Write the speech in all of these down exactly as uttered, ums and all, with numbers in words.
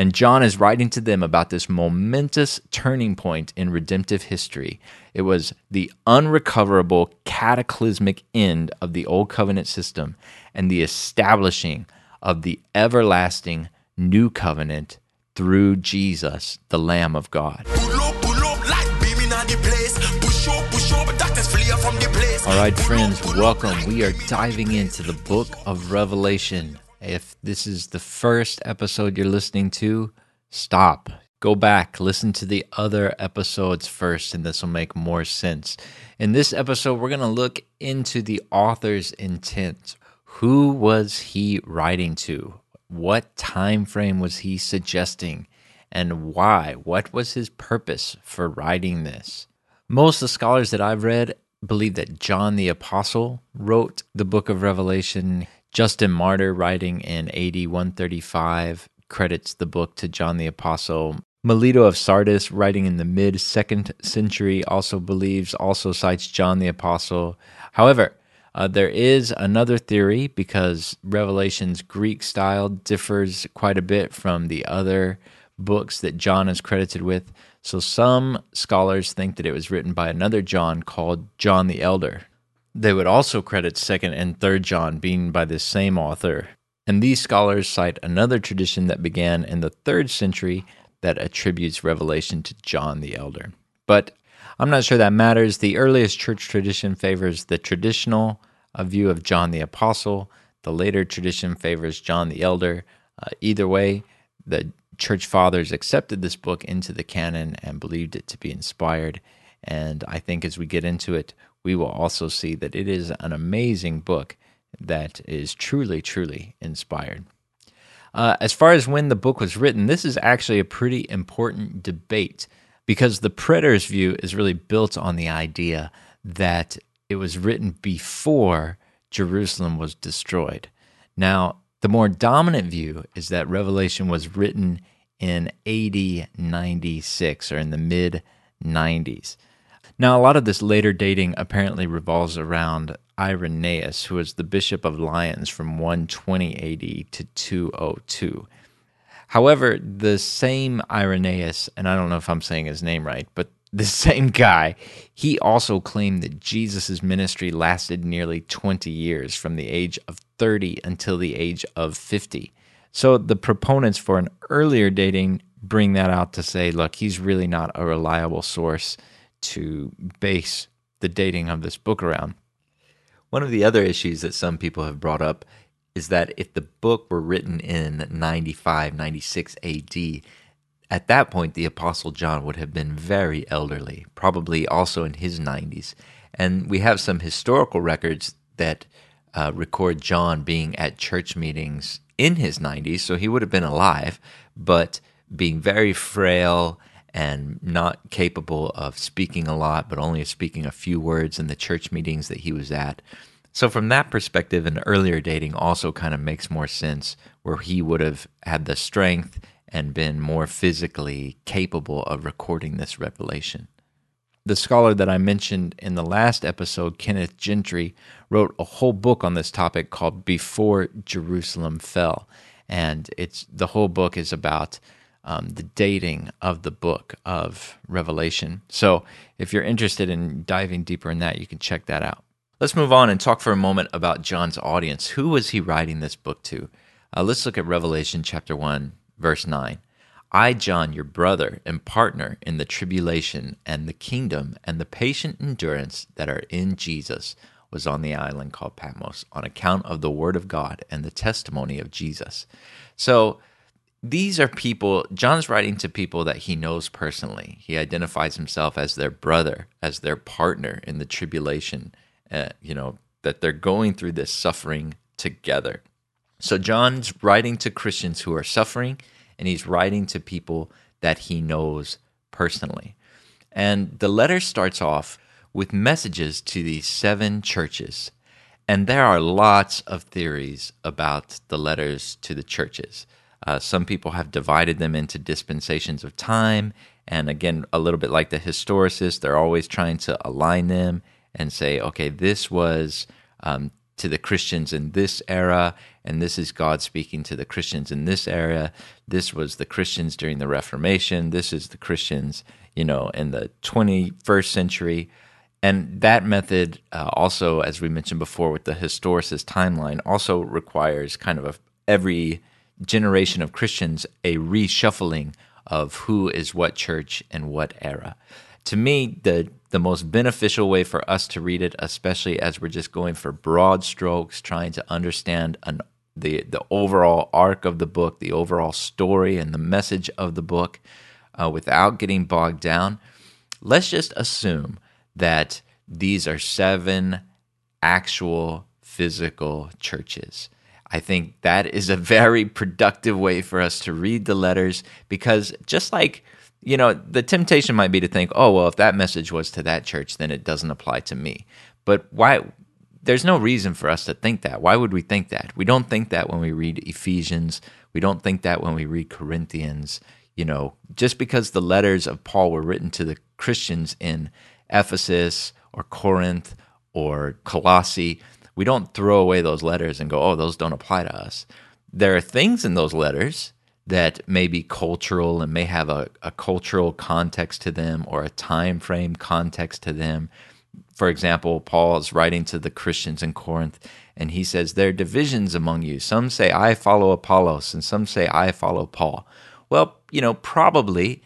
And John is writing to them about this momentous turning point in redemptive history. It was the unrecoverable, cataclysmic end of the Old Covenant system and the establishing of the everlasting New Covenant through Jesus, the Lamb of God. All right, friends, welcome. We are diving into the book of Revelation. If this is the first episode you're listening to, stop. Go back, listen to the other episodes first, and this will make more sense. In this episode, we're going to look into the author's intent. Who was he writing to? What time frame was he suggesting? And why? What was his purpose for writing this? Most of the scholars that I've read believe that John the Apostle wrote the book of Revelation. Justin Martyr, writing in A D one thirty-five, credits the book to John the Apostle. Melito of Sardis, writing in the mid-second century, also believes, also cites John the Apostle. However, uh, there is another theory, because Revelation's Greek style differs quite a bit from the other books that John is credited with. So some scholars think that it was written by another John called John the Elder. They would also credit second and third John being by this same author. And these scholars cite another tradition that began in the third century that attributes Revelation to John the Elder. But I'm not sure that matters. The earliest church tradition favors the traditional view of John the Apostle. The later tradition favors John the Elder. Uh, either way, the church fathers accepted this book into the canon and believed it to be inspired. And I think as we get into it, we will also see that it is an amazing book that is truly, truly inspired. Uh, as far as when the book was written, this is actually a pretty important debate, because the preterist view is really built on the idea that it was written before Jerusalem was destroyed. Now, the more dominant view is that Revelation was written in A D ninety-six, or in the mid nineties. Now, a lot of this later dating apparently revolves around Irenaeus, who was the Bishop of Lyons from one twenty A D to two oh two. However, the same Irenaeus, and I don't know if I'm saying his name right, but the same guy, he also claimed that Jesus' ministry lasted nearly twenty years, from the age of thirty until the age of fifty. So the proponents for an earlier dating bring that out to say, look, he's really not a reliable source to base the dating of this book around. One of the other issues that some people have brought up is that if the book were written in ninety-five, ninety-six A D, at that point the Apostle John would have been very elderly, probably also in his nineties. And we have some historical records that uh, record John being at church meetings in his nineties, so he would have been alive, but being very frail and not capable of speaking a lot, but only speaking a few words in the church meetings that he was at. So from that perspective, an earlier dating also kind of makes more sense, where he would have had the strength and been more physically capable of recording this revelation. The scholar that I mentioned in the last episode, Kenneth Gentry, wrote a whole book on this topic called Before Jerusalem Fell. And it's the whole book is about Um, the dating of the book of Revelation. So if you're interested in diving deeper in that, you can check that out. Let's move on and talk for a moment about John's audience. Who was he writing this book to? Uh, let's look at Revelation chapter one, verse nine. I, John, your brother and partner in the tribulation and the kingdom and the patient endurance that are in Jesus, was on the island called Patmos on account of the word of God and the testimony of Jesus. So these are people, John's writing to people that he knows personally. He identifies himself as their brother, as their partner in the tribulation, uh, you know, that they're going through this suffering together. So John's writing to Christians who are suffering, and he's writing to people that he knows personally. And the letter starts off with messages to these seven churches. And there are lots of theories about the letters to the churches. Uh, some people have divided them into dispensations of time, and again, a little bit like the historicists, they're always trying to align them and say, okay, this was um, to the Christians in this era, and this is God speaking to the Christians in this era. This was the Christians during the Reformation. This is the Christians, you know, in the twenty-first century. And that method uh, also, as we mentioned before with the historicist timeline, also requires kind of a, every generation of Christians a reshuffling of who is what church and what era. To me, the the most beneficial way for us to read it, especially as we're just going for broad strokes, trying to understand an, the, the overall arc of the book, the overall story and the message of the book, uh, without getting bogged down, let's just assume that these are seven actual physical churches. I think that is a very productive way for us to read the letters, because just like, you know, the temptation might be to think, oh, well, if that message was to that church, then it doesn't apply to me. But why? There's no reason for us to think that. Why would we think that? We don't think that when we read Ephesians. We don't think that when we read Corinthians. You know, just because the letters of Paul were written to the Christians in Ephesus or Corinth or Colossae, we don't throw away those letters and go, oh, those don't apply to us. There are things in those letters that may be cultural and may have a, a cultural context to them or a time frame context to them. For example, Paul is writing to the Christians in Corinth, and he says, there are divisions among you. Some say, I follow Apollos, and some say, I follow Paul. Well, you know, probably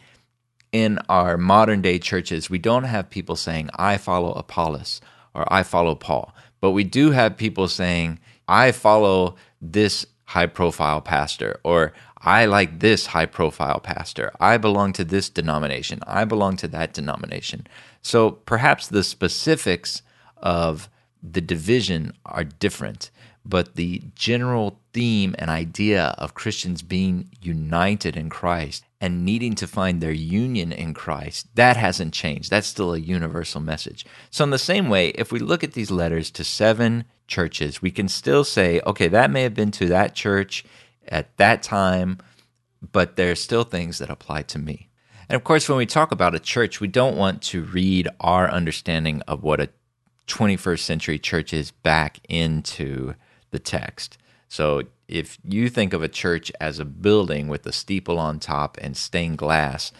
in our modern-day churches, we don't have people saying, I follow Apollos or I follow Paul. But we do have people saying, I follow this high-profile pastor, or I like this high-profile pastor. I belong to this denomination. I belong to that denomination. So perhaps the specifics of the division are different, but the general theme and idea of Christians being united in Christ and needing to find their union in Christ, that hasn't changed. That's still a universal message. So in the same way, if we look at these letters to seven churches, we can still say, okay, that may have been to that church at that time, but there are still things that apply to me. And of course, when we talk about a church, we don't want to read our understanding of what a twenty-first century church is back into the text. So if you think of a church as a building with a steeple on top and stained glass,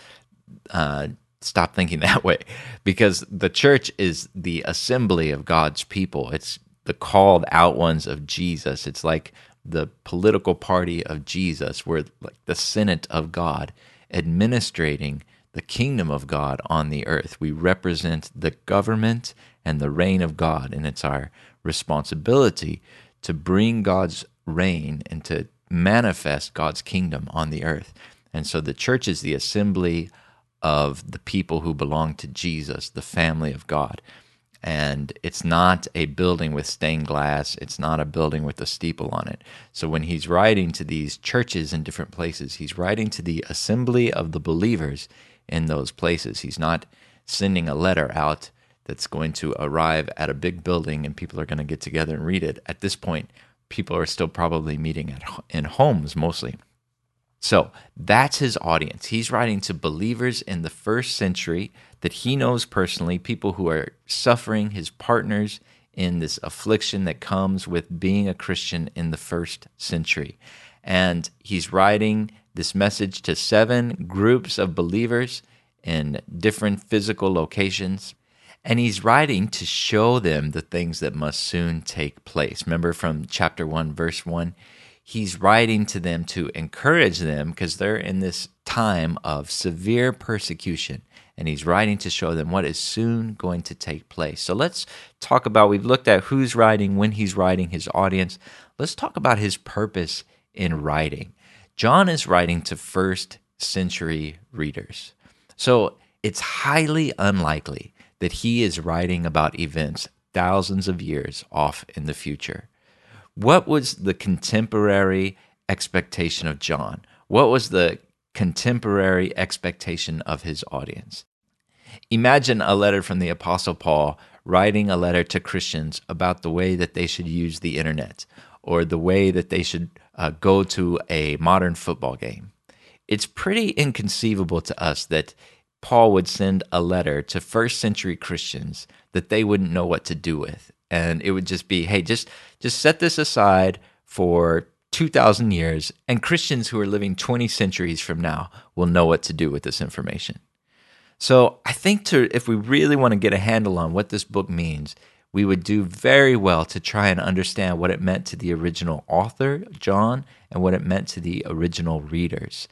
uh, stop thinking that way, because the church is the assembly of God's people. It's the called out ones of Jesus. It's like the political party of Jesus. We're like the Senate of God administrating the kingdom of God on the earth. We represent the government and the reign of God, and it's our responsibility to bring God's reign and to manifest God's kingdom on the earth. And so the church is the assembly of the people who belong to Jesus, the family of God. And it's not a building with stained glass. It's not a building with a steeple on it. So when he's writing to these churches in different places, he's writing to the assembly of the believers in those places. He's not sending a letter out that's going to arrive at a big building and people are going to get together and read it. At this point, people are still probably meeting at in homes mostly. So that's his audience. He's writing to believers in the first century that he knows personally, people who are suffering, his partners in this affliction that comes with being a Christian in the first century. And he's writing this message to seven groups of believers in different physical locations. And he's writing to show them the things that must soon take place. Remember from chapter one, verse one? He's writing to them to encourage them because they're in this time of severe persecution. And he's writing to show them what is soon going to take place. So let's talk about, we've looked at who's writing, when he's writing, his audience. Let's talk about his purpose in writing. John is writing to first century readers. So it's highly unlikely that he is writing about events thousands of years off in the future. What was the contemporary expectation of John? What was the contemporary expectation of his audience? Imagine a letter from the Apostle Paul writing a letter to Christians about the way that they should use the internet or the way that they should uh, go to a modern football game. It's pretty inconceivable to us that Paul would send a letter to first century Christians that they wouldn't know what to do with. And it would just be, hey, just just set this aside for two thousand years, and Christians who are living twenty centuries from now will know what to do with this information. So I think to if we really want to get a handle on what this book means, we would do very well to try and understand what it meant to the original author, John, and what it meant to the original readers,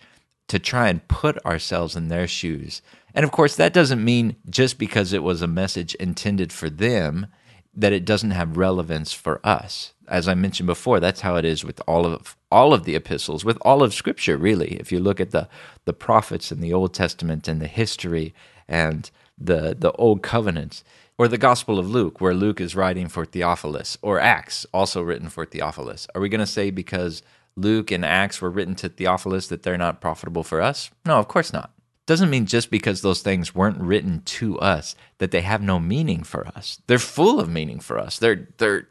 to try and put ourselves in their shoes. And of course, that doesn't mean just because it was a message intended for them that it doesn't have relevance for us. As I mentioned before, that's how it is with all of all of the epistles, with all of Scripture, really. If you look at the, the prophets in the Old Testament and the history and the the Old Covenants, or the Gospel of Luke, where Luke is writing for Theophilus, or Acts, also written for Theophilus. Are we going to say because Luke and Acts were written to Theophilus that they're not profitable for us? No, of course not. Doesn't mean just because those things weren't written to us that they have no meaning for us. They're full of meaning for us. They're they're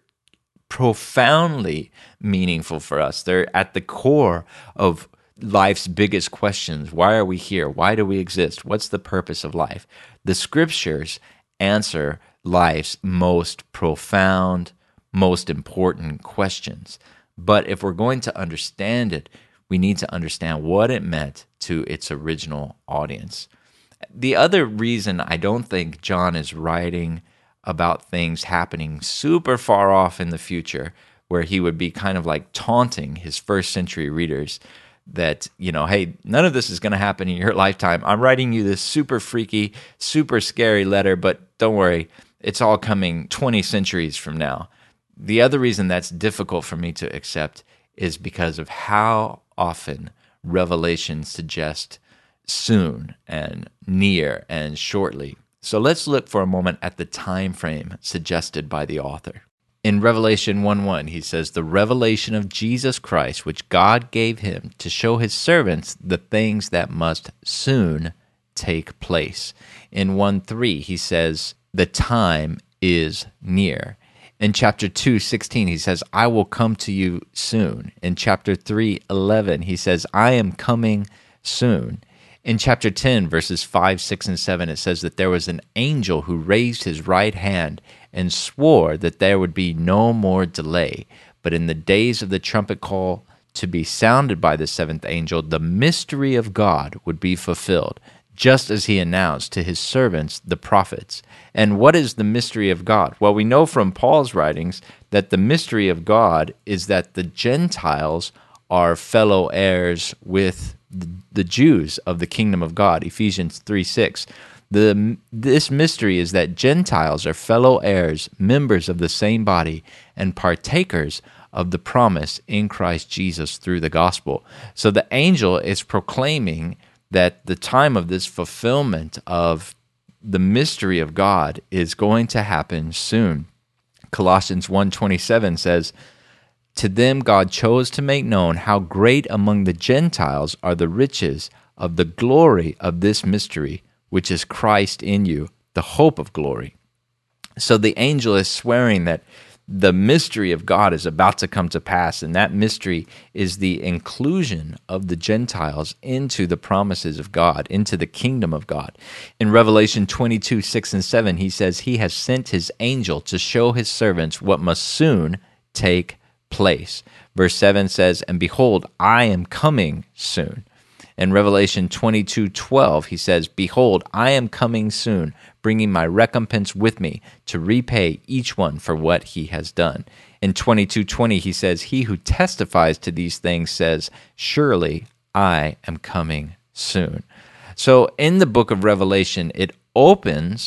profoundly meaningful for us. They're at the core of life's biggest questions. Why are we here? Why do we exist? What's the purpose of life? The Scriptures answer life's most profound, most important questions. But if we're going to understand it, we need to understand what it meant to its original audience. The other reason I don't think John is writing about things happening super far off in the future, where he would be kind of like taunting his first century readers that, you know, hey, none of this is going to happen in your lifetime. I'm writing you this super freaky, super scary letter, but don't worry, it's all coming twenty centuries from now. The other reason that's difficult for me to accept is because of how often Revelation suggests soon and near and shortly. So let's look for a moment at the time frame suggested by the author. In Revelation one one, he says, "The revelation of Jesus Christ, which God gave him to show his servants the things that must soon take place." In one three, he says, "The time is near." In chapter two sixteen, he says, "I will come to you soon." In chapter three eleven, he says, "I am coming soon." In chapter ten, verses five, six, and seven, it says that there was an angel who raised his right hand and swore that there would be no more delay. But in the days of the trumpet call to be sounded by the seventh angel, the mystery of God would be fulfilled, just as he announced to his servants, the prophets. And what is the mystery of God? Well, we know from Paul's writings that the mystery of God is that the Gentiles are fellow heirs with the Jews of the kingdom of God, Ephesians three six. The, this mystery is that Gentiles are fellow heirs, members of the same body, and partakers of the promise in Christ Jesus through the gospel. So the angel is proclaiming that the time of this fulfillment of the mystery of God is going to happen soon. Colossians one twenty-seven says, "To them God chose to make known how great among the Gentiles are the riches of the glory of this mystery, which is Christ in you, the hope of glory." So the angel is swearing that the mystery of God is about to come to pass, and that mystery is the inclusion of the Gentiles into the promises of God, into the kingdom of God. In Revelation twenty-two, six and seven, he says, "He has sent his angel to show his servants what must soon take place. place. Verse seven says, "And behold, I am coming soon." In Revelation twenty-two twelve, he says, "Behold, I am coming soon, bringing my recompense with me to repay each one for what he has done." In twenty-two twenty, he says, "He who testifies to these things says, surely I am coming soon." So in the book of Revelation, it opens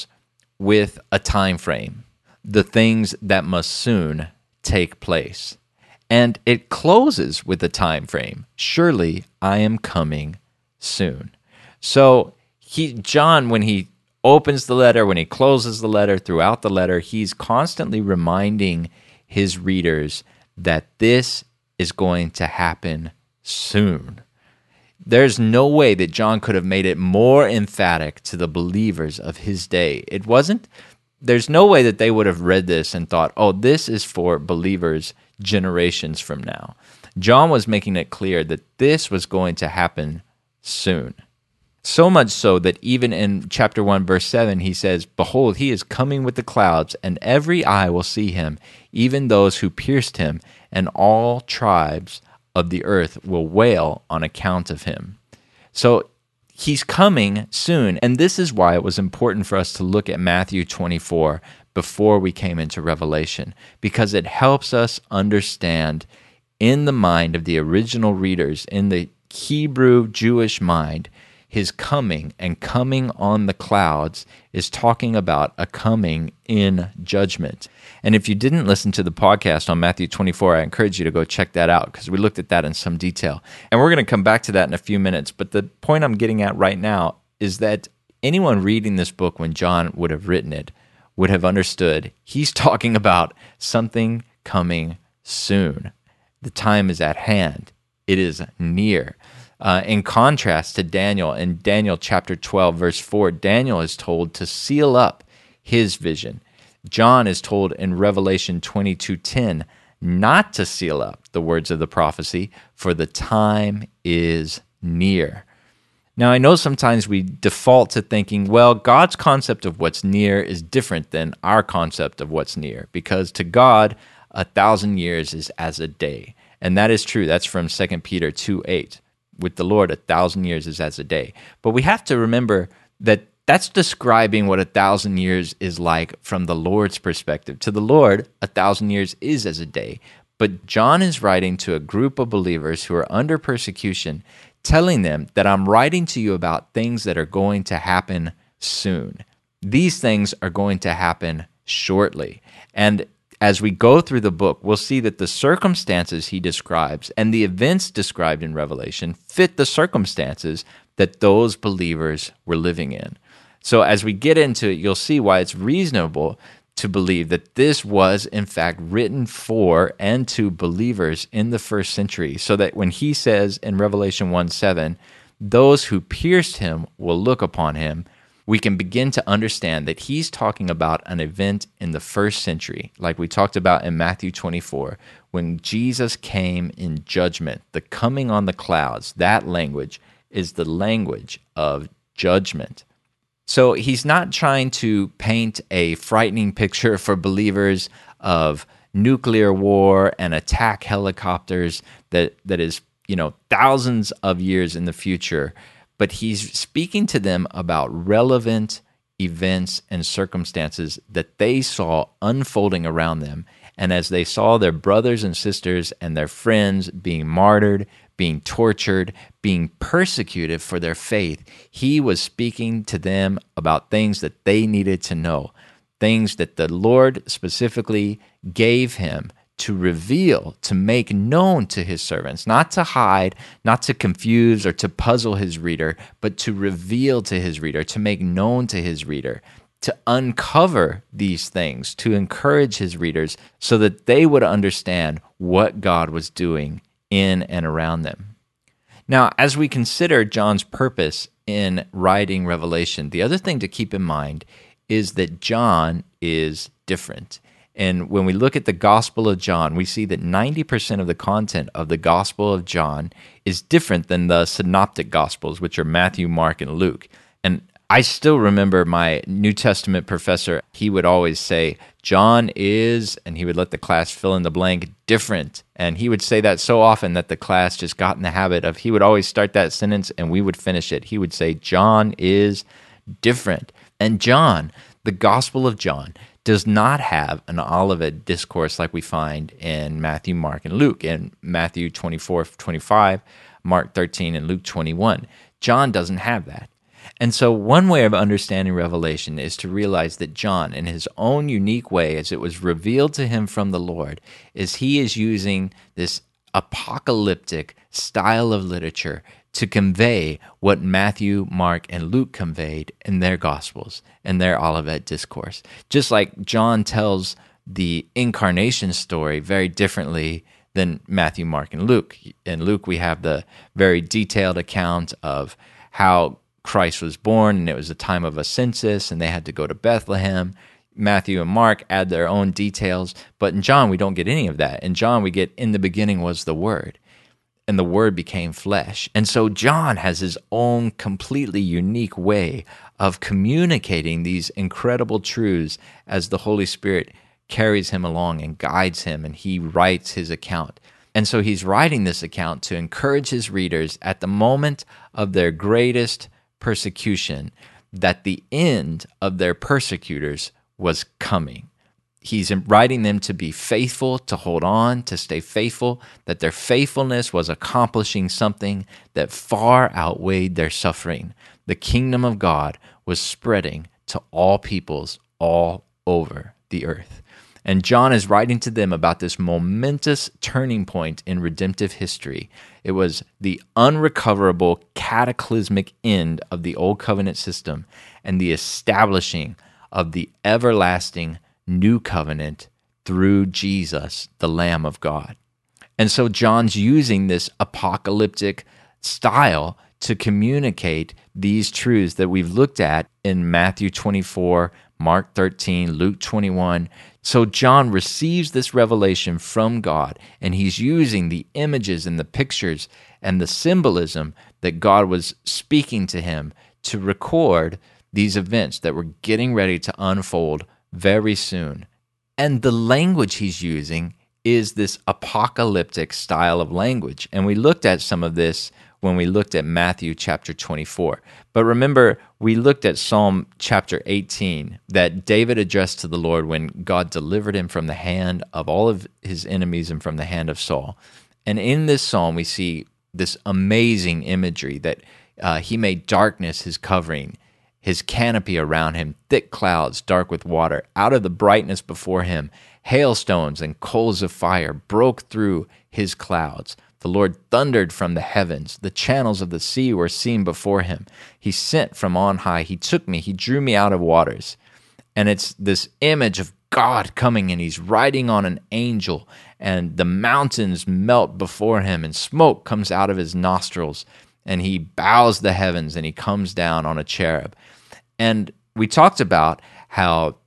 with a time frame, the things that must soon take place. And it closes with a time frame. Surely I am coming soon. So he, John, when he opens the letter, when he closes the letter, throughout the letter, he's constantly reminding his readers that this is going to happen soon. There's no way that John could have made it more emphatic to the believers of his day. It wasn't, there's no way that they would have read this and thought, oh, this is for believers generations from now. John was making it clear that this was going to happen soon. So much so that even in chapter one, verse seven, he says, "Behold, he is coming with the clouds, and every eye will see him, even those who pierced him, and all tribes of the earth will wail on account of him." So he's coming soon, and this is why it was important for us to look at Matthew twenty-four before we came into Revelation, because it helps us understand in the mind of the original readers, in the Hebrew Jewish mind, his coming and coming on the clouds is talking about a coming in judgment. And if you didn't listen to the podcast on Matthew twenty-four, I encourage you to go check that out because we looked at that in some detail. And we're going to come back to that in a few minutes. But the point I'm getting at right now is that anyone reading this book when John would have written it would have understood he's talking about something coming soon. The time is at hand. It is near. Uh, in contrast to Daniel, in Daniel chapter twelve, verse four, Daniel is told to seal up his vision. John is told in Revelation twenty-two ten not to seal up the words of the prophecy, for the time is near. Now, I know sometimes we default to thinking, well, God's concept of what's near is different than our concept of what's near, because to God, a thousand years is as a day. And that is true. That's from Second Peter two eight. With the Lord, a thousand years is as a day. But we have to remember that that's describing what a thousand years is like from the Lord's perspective. To the Lord, a thousand years is as a day. But John is writing to a group of believers who are under persecution, telling them that I'm writing to you about things that are going to happen soon. These things are going to happen shortly. And as we go through the book, we'll see that the circumstances he describes and the events described in Revelation fit the circumstances that those believers were living in. So as we get into it, you'll see why it's reasonable to believe that this was, in fact, written for and to believers in the first century, so that when he says in Revelation one seven, "Those who pierced him will look upon him," we can begin to understand that he's talking about an event in the first century, like we talked about in Matthew twenty-four, when Jesus came in judgment, the coming on the clouds. That language is the language of judgment. So he's not trying to paint a frightening picture for believers of nuclear war and attack helicopters that, that is, you know, thousands of years in the future. But he's speaking to them about relevant events and circumstances that they saw unfolding around them. And as they saw their brothers and sisters and their friends being martyred, being tortured, being persecuted for their faith, he was speaking to them about things that they needed to know, things that the Lord specifically gave him to reveal, to make known to his servants, not to hide, not to confuse or to puzzle his reader, but to reveal to his reader, to make known to his reader, to uncover these things, to encourage his readers so that they would understand what God was doing in and around them. Now, as we consider John's purpose in writing Revelation, the other thing to keep in mind is that John is different. And when we look at the Gospel of John, we see that ninety percent of the content of the Gospel of John is different than the Synoptic Gospels, which are Matthew, Mark, and Luke. And I still remember my New Testament professor, he would always say, John is, and he would let the class fill in the blank, different. And he would say that so often that the class just got in the habit of, he would always start that sentence and we would finish it. He would say, John is different. And John, the Gospel of John, does not have an Olivet discourse like we find in Matthew, Mark, and Luke. In Matthew twenty-four, twenty-five, Mark thirteen, and Luke twenty-one, John doesn't have that. And so one way of understanding Revelation is to realize that John, in his own unique way, as it was revealed to him from the Lord, is he is using this apocalyptic style of literature to convey what Matthew, Mark, and Luke conveyed in their Gospels, in their Olivet discourse. Just like John tells the incarnation story very differently than Matthew, Mark, and Luke. In Luke, we have the very detailed account of how Christ was born, and it was the time of a census, and they had to go to Bethlehem. Matthew and Mark add their own details, but in John, we don't get any of that. In John, we get, in the beginning was the Word. and the Word became flesh. And so John has his own completely unique way of communicating these incredible truths as the Holy Spirit carries him along and guides him, and he writes his account. And so he's writing this account to encourage his readers at the moment of their greatest persecution that the end of their persecutors was coming. He's inviting them to be faithful, to hold on, to stay faithful, that their faithfulness was accomplishing something that far outweighed their suffering. The kingdom of God was spreading to all peoples all over the earth. And John is writing to them about this momentous turning point in redemptive history. It was the unrecoverable, cataclysmic end of the Old Covenant system and the establishing of the everlasting New Covenant through Jesus, the Lamb of God. And so John's using this apocalyptic style to communicate these truths that we've looked at in Matthew twenty-four, Mark thirteen, Luke twenty-one. So John receives this revelation from God, and he's using the images and the pictures and the symbolism that God was speaking to him to record these events that were getting ready to unfold very soon. And the language he's using is this apocalyptic style of language. And we looked at some of this when we looked at Matthew chapter twenty-four. But remember, we looked at Psalm chapter eighteen that David addressed to the Lord when God delivered him from the hand of all of his enemies and from the hand of Saul. And in this psalm, we see this amazing imagery that uh, he made darkness his covering, his canopy around him, thick clouds dark with water. Out of the brightness before him, hailstones and coals of fire broke through his clouds. The Lord thundered from the heavens. The channels of the sea were seen before him. He sent from on high. He took me. He drew me out of waters. And it's this image of God coming, and he's riding on an angel, and the mountains melt before him, and smoke comes out of his nostrils, and he bows the heavens, and he comes down on a cherub. And we talked about how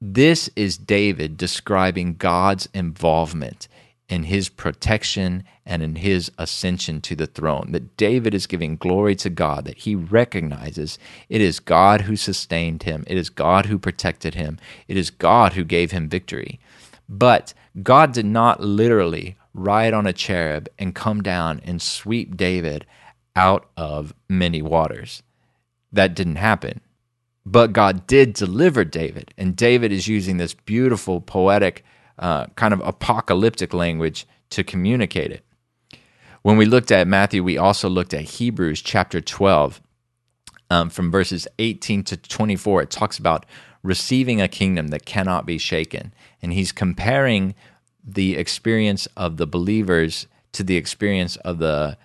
this is David describing God's involvement in his protection and in his ascension to the throne, that David is giving glory to God, that he recognizes it is God who sustained him, it is God who protected him, it is God who gave him victory. But God did not literally ride on a cherub and come down and sweep David out of many waters. That didn't happen. But God did deliver David, and David is using this beautiful, poetic Uh, kind of apocalyptic language to communicate it. When we looked at Matthew, we also looked at Hebrews chapter twelve, um, from verses eighteen to twenty-four. It talks about receiving a kingdom that cannot be shaken. And he's comparing the experience of the believers to the experience of the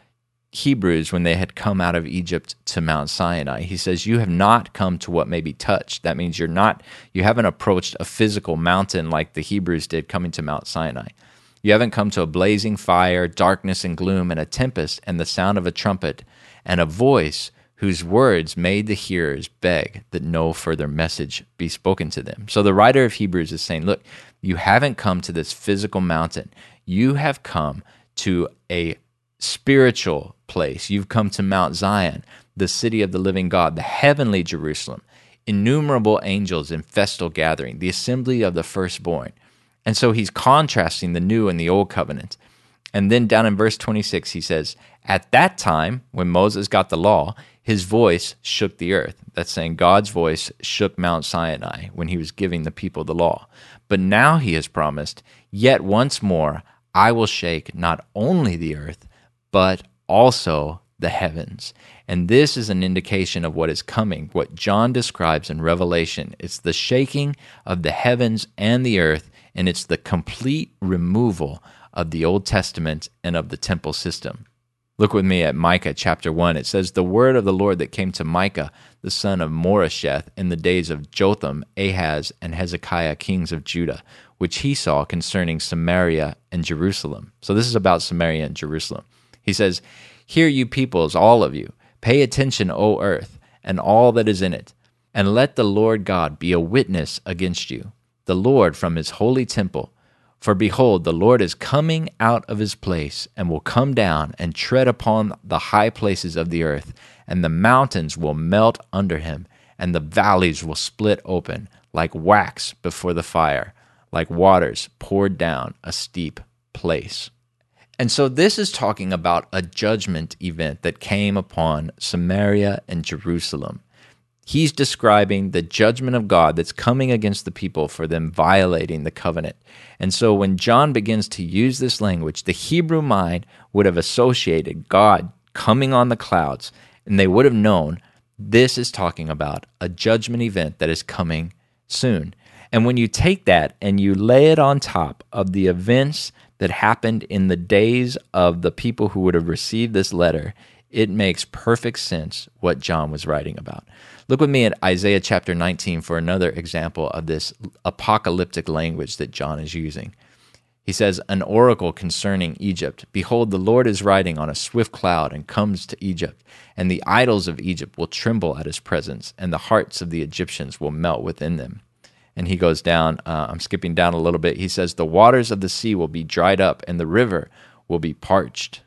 Hebrews when they had come out of Egypt to Mount Sinai. He says, you have not come to what may be touched. That means you're not, you haven't approached a physical mountain like the Hebrews did coming to Mount Sinai. You haven't come to a blazing fire, darkness and gloom, and a tempest, and the sound of a trumpet, and a voice whose words made the hearers beg that no further message be spoken to them. So the writer of Hebrews is saying, look, you haven't come to this physical mountain. You have come to a spiritual place. You've come to Mount Zion, the city of the living God, the heavenly Jerusalem, innumerable angels in festal gathering, the assembly of the firstborn. And so he's contrasting the new and the old covenant. And then down in verse twenty-six, he says, at that time, when Moses got the law, his voice shook the earth. That's saying God's voice shook Mount Sinai when he was giving the people the law. But now he has promised, yet once more, I will shake not only the earth, but also the heavens. And this is an indication of what is coming, what John describes in Revelation. It's the shaking of the heavens and the earth, and it's the complete removal of the Old Testament and of the temple system. Look with me at Micah chapter one. It says, the word of the Lord that came to Micah, the son of Moresheth, in the days of Jotham, Ahaz, and Hezekiah, kings of Judah, which he saw concerning Samaria and Jerusalem. So this is about Samaria and Jerusalem. He says, hear you peoples, all of you, pay attention, O earth, and all that is in it, and let the Lord God be a witness against you, the Lord from his holy temple. For behold, the Lord is coming out of his place, and will come down and tread upon the high places of the earth, and the mountains will melt under him, and the valleys will split open like wax before the fire, like waters poured down a steep place." And so this is talking about a judgment event that came upon Samaria and Jerusalem. He's describing the judgment of God that's coming against the people for them violating the covenant. And so when John begins to use this language, the Hebrew mind would have associated God coming on the clouds, and they would have known this is talking about a judgment event that is coming soon. And when you take that and you lay it on top of the events that happened in the days of the people who would have received this letter, it makes perfect sense what John was writing about. Look with me at Isaiah chapter nineteen for another example of this apocalyptic language that John is using. He says, "An oracle concerning Egypt. Behold, the Lord is riding on a swift cloud and comes to Egypt, and the idols of Egypt will tremble at his presence, and the hearts of the Egyptians will melt within them." And he goes down, uh, I'm skipping down a little bit. He says, "The waters of the sea will be dried up, and the river will be parched."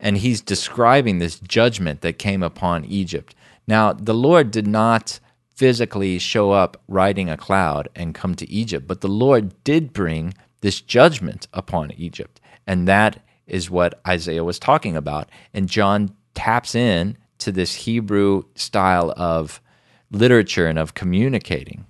And he's describing this judgment that came upon Egypt. Now, the Lord did not physically show up riding a cloud and come to Egypt, but the Lord did bring this judgment upon Egypt. And that is what Isaiah was talking about. And John taps in to this Hebrew style of literature and of communicating.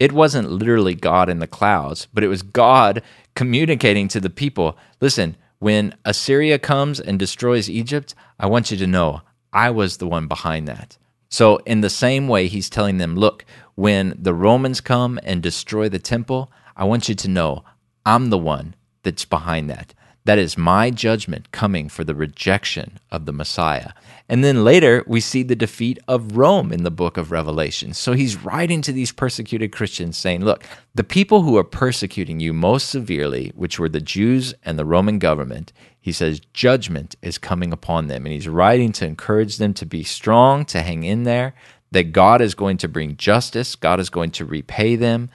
It wasn't literally God in the clouds, but it was God communicating to the people, "Listen, when Assyria comes and destroys Egypt, I want you to know I was the one behind that." So in the same way, he's telling them, "Look, when the Romans come and destroy the temple, I want you to know I'm the one that's behind that. That is my judgment coming for the rejection of the Messiah." And then later, we see the defeat of Rome in the book of Revelation. So he's writing to these persecuted Christians saying, "Look, the people who are persecuting you most severely, which were the Jews and the Roman government," he says, "judgment is coming upon them." And he's writing to encourage them to be strong, to hang in there, that God is going to bring justice, God is going to repay them,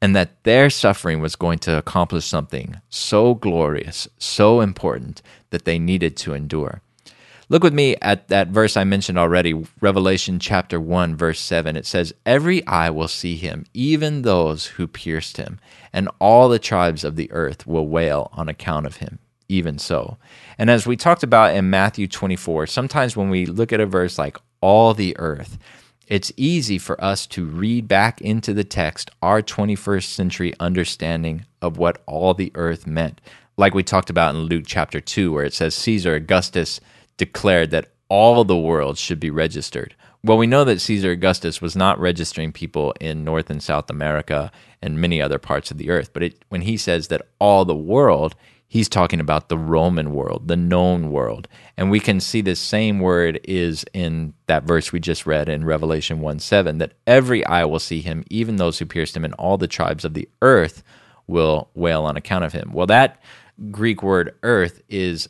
and that their suffering was going to accomplish something so glorious, so important, that they needed to endure. Look with me at that verse I mentioned already, Revelation chapter one, verse seven. It says, "Every eye will see him, even those who pierced him, and all the tribes of the earth will wail on account of him, even so." And as we talked about in Matthew twenty-four, sometimes when we look at a verse like "all the earth," it's easy for us to read back into the text our twenty-first century understanding of what all the earth meant. Like we talked about in Luke chapter two, where it says Caesar Augustus declared that all the world should be registered. Well, we know that Caesar Augustus was not registering people in North and South America and many other parts of the earth, but it, when he says that all the world, he's talking about the Roman world, the known world. And we can see this same word is in that verse we just read in Revelation one seven, that every eye will see him, even those who pierced him, and all the tribes of the earth will wail on account of him. Well, that Greek word earth is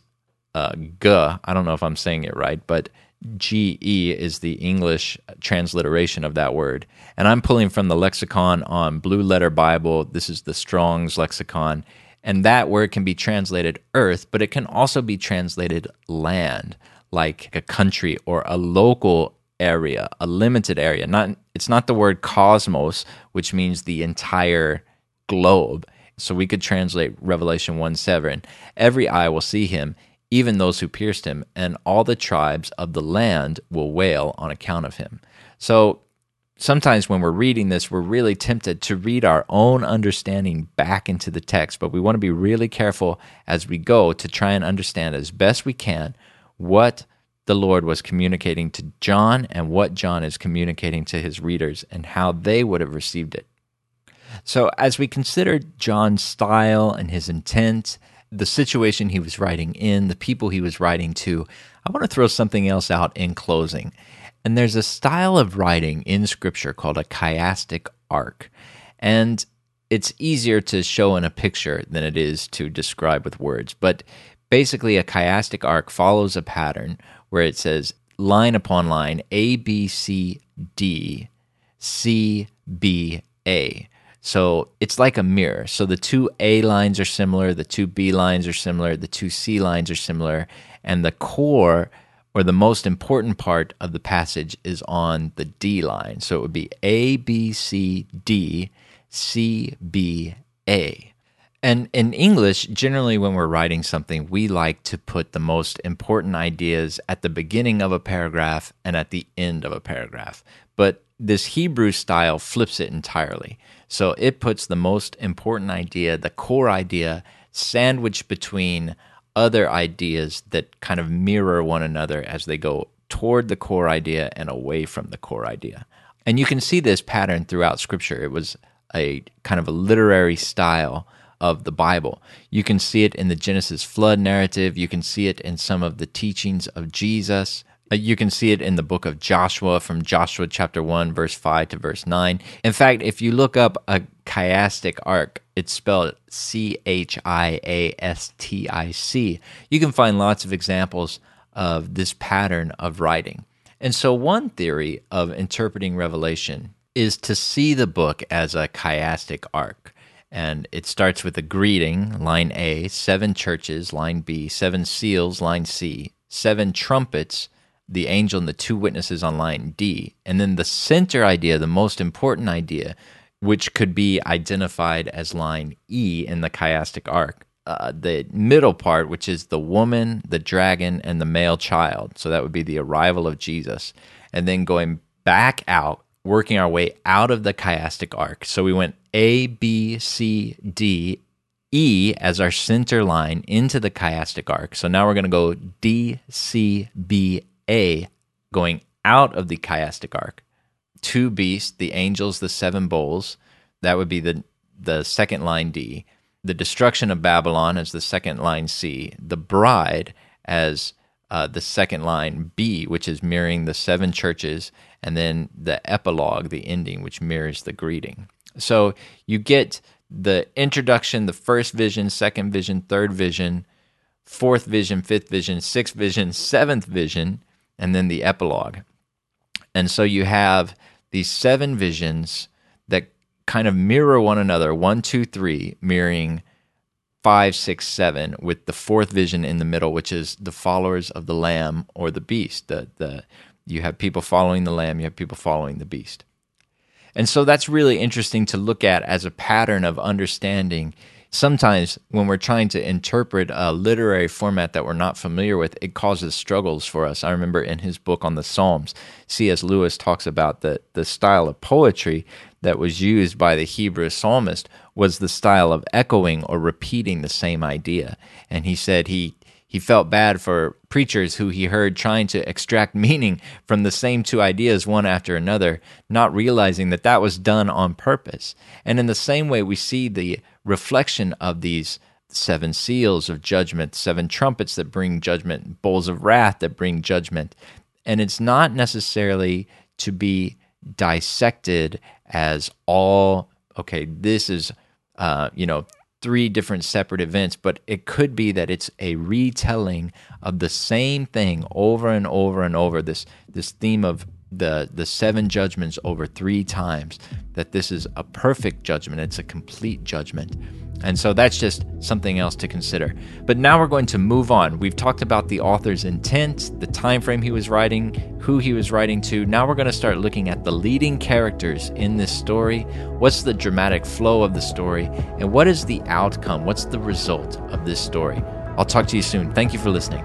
Uh, g, I don't know if I'm saying it right, but G E is the English transliteration of that word. And I'm pulling from the lexicon on Blue Letter Bible. This is the Strong's lexicon. And that word can be translated earth, but it can also be translated land, like a country or a local area, a limited area. Not, it's not the word cosmos, which means the entire globe. So we could translate Revelation one seven, "Every eye will see him, even those who pierced him, and all the tribes of the land will wail on account of him." So sometimes when we're reading this, we're really tempted to read our own understanding back into the text, but we want to be really careful as we go to try and understand as best we can what the Lord was communicating to John and what John is communicating to his readers and how they would have received it. So as we consider John's style and his intent, the situation he was writing in, the people he was writing to, I want to throw something else out in closing. And there's a style of writing in Scripture called a chiastic arc. And it's easier to show in a picture than it is to describe with words. But basically, a chiastic arc follows a pattern where it says line upon line, A, B, C, D, C, B, A. So it's like a mirror. So the two A lines are similar, the two B lines are similar, the two C lines are similar, and the core or the most important part of the passage is on the D line. So it would be A, B, C, D, C, B, A. And in English, generally when we're writing something, we like to put the most important ideas at the beginning of a paragraph and at the end of a paragraph. But this Hebrew style flips it entirely. So it puts the most important idea, the core idea, sandwiched between other ideas that kind of mirror one another as they go toward the core idea and away from the core idea. And you can see this pattern throughout Scripture. It was a kind of a literary style of the Bible. You can see it in the Genesis flood narrative. You can see it in some of the teachings of Jesus. You can see it in the book of Joshua, from Joshua chapter one, verse five to verse nine. In fact, if you look up a chiastic arc, it's spelled C H I A S T I C. You can find lots of examples of this pattern of writing. And so one theory of interpreting Revelation is to see the book as a chiastic arc. And it starts with a greeting, line A, seven churches, line B, seven seals, line C, seven trumpets, the angel and the two witnesses on line D. And then the center idea, the most important idea, which could be identified as line E in the chiastic arc. Uh, the middle part, which is the woman, the dragon, and the male child. So that would be the arrival of Jesus. And then going back out, working our way out of the chiastic arc. So we went A, B, C, D, E as our center line into the chiastic arc. So now we're going to go D, C, B, A, going out of the chiastic arc. Two beasts, the angels, the seven bowls, that would be the, the second line D. The destruction of Babylon as the second line C. The bride as uh, the second line B, which is mirroring the seven churches. And then the epilogue, the ending, which mirrors the greeting. So you get the introduction, the first vision, second vision, third vision, fourth vision, fifth vision, sixth vision, seventh vision, and then the epilogue. And so you have these seven visions that kind of mirror one another, one, two, three, mirroring five, six, seven, with the fourth vision in the middle, which is the followers of the Lamb or the beast. The, the, you have people following the Lamb, you have people following the beast. And so that's really interesting to look at as a pattern of understanding. Sometimes when we're trying to interpret a literary format that we're not familiar with, it causes struggles for us. I remember in his book on the Psalms, C S. Lewis talks about the, the style of poetry that was used by the Hebrew psalmist was the style of echoing or repeating the same idea. And he said he He felt bad for preachers who he heard trying to extract meaning from the same two ideas one after another, not realizing that that was done on purpose. And in the same way, we see the reflection of these seven seals of judgment, seven trumpets that bring judgment, bowls of wrath that bring judgment. And it's not necessarily to be dissected as all, okay, this is, uh, you know, three different separate events, but it could be that it's a retelling of the same thing over and over and over, this this theme of the, the seven judgments over three times, that this is a perfect judgment, it's a complete judgment. And so that's just something else to consider. But now we're going to move on. We've talked about the author's intent, the time frame he was writing, who he was writing to. Now we're going to start looking at the leading characters in this story. What's the dramatic flow of the story? And what is the outcome? What's the result of this story? I'll talk to you soon. Thank you for listening.